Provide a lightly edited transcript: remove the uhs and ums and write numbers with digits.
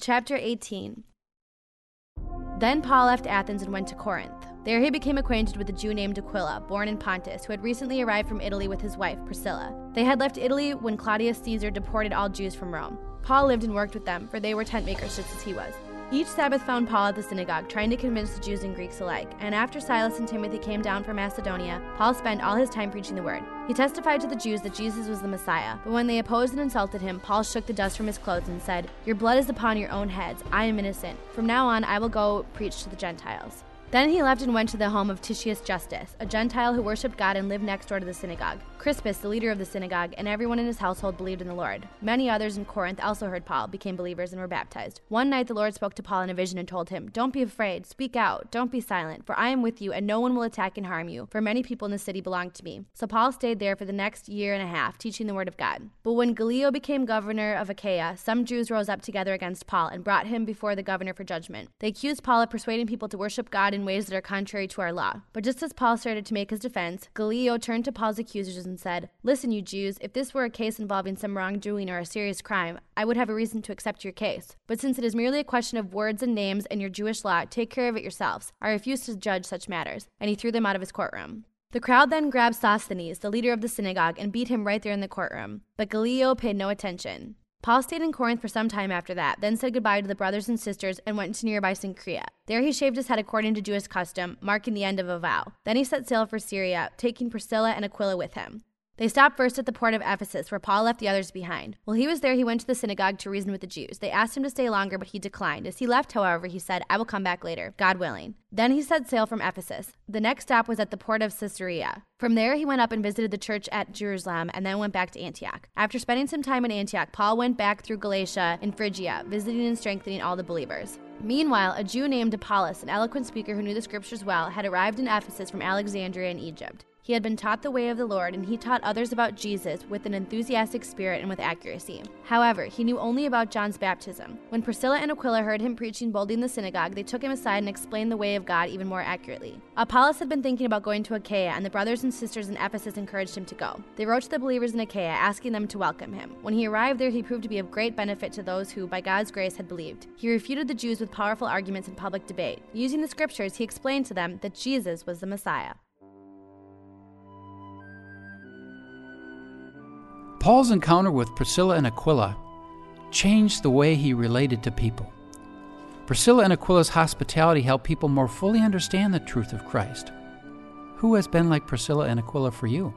Chapter 18. Then Paul left Athens and went to Corinth. There he became acquainted with a Jew named Aquila, born in Pontus, who had recently arrived from Italy with his wife, Priscilla. They had left Italy when Claudius Caesar deported all Jews from Rome. Paul lived and worked with them, for they were tent makers just as he was. Each Sabbath found Paul at the synagogue, trying to convince the Jews and Greeks alike, and after Silas and Timothy came down from Macedonia, Paul spent all his time preaching the word. He testified to the Jews that Jesus was the Messiah, but when they opposed and insulted him, Paul shook the dust from his clothes and said, "Your blood is upon your own heads. I am innocent. From now on, I will go preach to the Gentiles." Then he left and went to the home of Titius Justus, a Gentile who worshipped God and lived next door to the synagogue. Crispus, the leader of the synagogue, and everyone in his household believed in the Lord. Many others in Corinth also heard Paul, became believers, and were baptized. One night the Lord spoke to Paul in a vision and told him, "Don't be afraid, speak out, don't be silent, for I am with you, and no one will attack and harm you, for many people in the city belong to me." So Paul stayed there for the next 1.5 years, teaching the word of God. But when Gallio became governor of Achaia, some Jews rose up together against Paul and brought him before the governor for judgment. They accused Paul of persuading people to worship God in ways that are contrary to our law. But just as Paul started to make his defense, Gallio turned to Paul's accusers and said, "Listen, you Jews, if this were a case involving some wrongdoing or a serious crime, I would have a reason to accept your case. But since it is merely a question of words and names and your Jewish law, take care of it yourselves. I refuse to judge such matters." And he threw them out of his courtroom. The crowd then grabbed Sosthenes, the leader of the synagogue, and beat him right there in the courtroom. But Gallio paid no attention. Paul stayed in Corinth for some time after that, then said goodbye to the brothers and sisters and went to nearby Cenchrea. There he shaved his head according to Jewish custom, marking the end of a vow. Then he set sail for Syria, taking Priscilla and Aquila with him. They stopped first at the port of Ephesus, where Paul left the others behind. While he was there, he went to the synagogue to reason with the Jews. They asked him to stay longer, but he declined. As he left, however, he said, "I will come back later, God willing." Then he set sail from Ephesus. The next stop was at the port of Caesarea. From there, he went up and visited the church at Jerusalem and then went back to Antioch. After spending some time in Antioch, Paul went back through Galatia and Phrygia, visiting and strengthening all the believers. Meanwhile, a Jew named Apollos, an eloquent speaker who knew the scriptures well, had arrived in Ephesus from Alexandria in Egypt. He had been taught the way of the Lord, and he taught others about Jesus with an enthusiastic spirit and with accuracy. However, he knew only about John's baptism. When Priscilla and Aquila heard him preaching boldly in the synagogue, they took him aside and explained the way of God even more accurately. Apollos had been thinking about going to Achaia, and the brothers and sisters in Ephesus encouraged him to go. They wrote to the believers in Achaia, asking them to welcome him. When he arrived there, he proved to be of great benefit to those who, by God's grace, had believed. He refuted the Jews with powerful arguments in public debate. Using the scriptures, he explained to them that Jesus was the Messiah. Paul's encounter with Priscilla and Aquila changed the way he related to people. Priscilla and Aquila's hospitality helped people more fully understand the truth of Christ. Who has been like Priscilla and Aquila for you?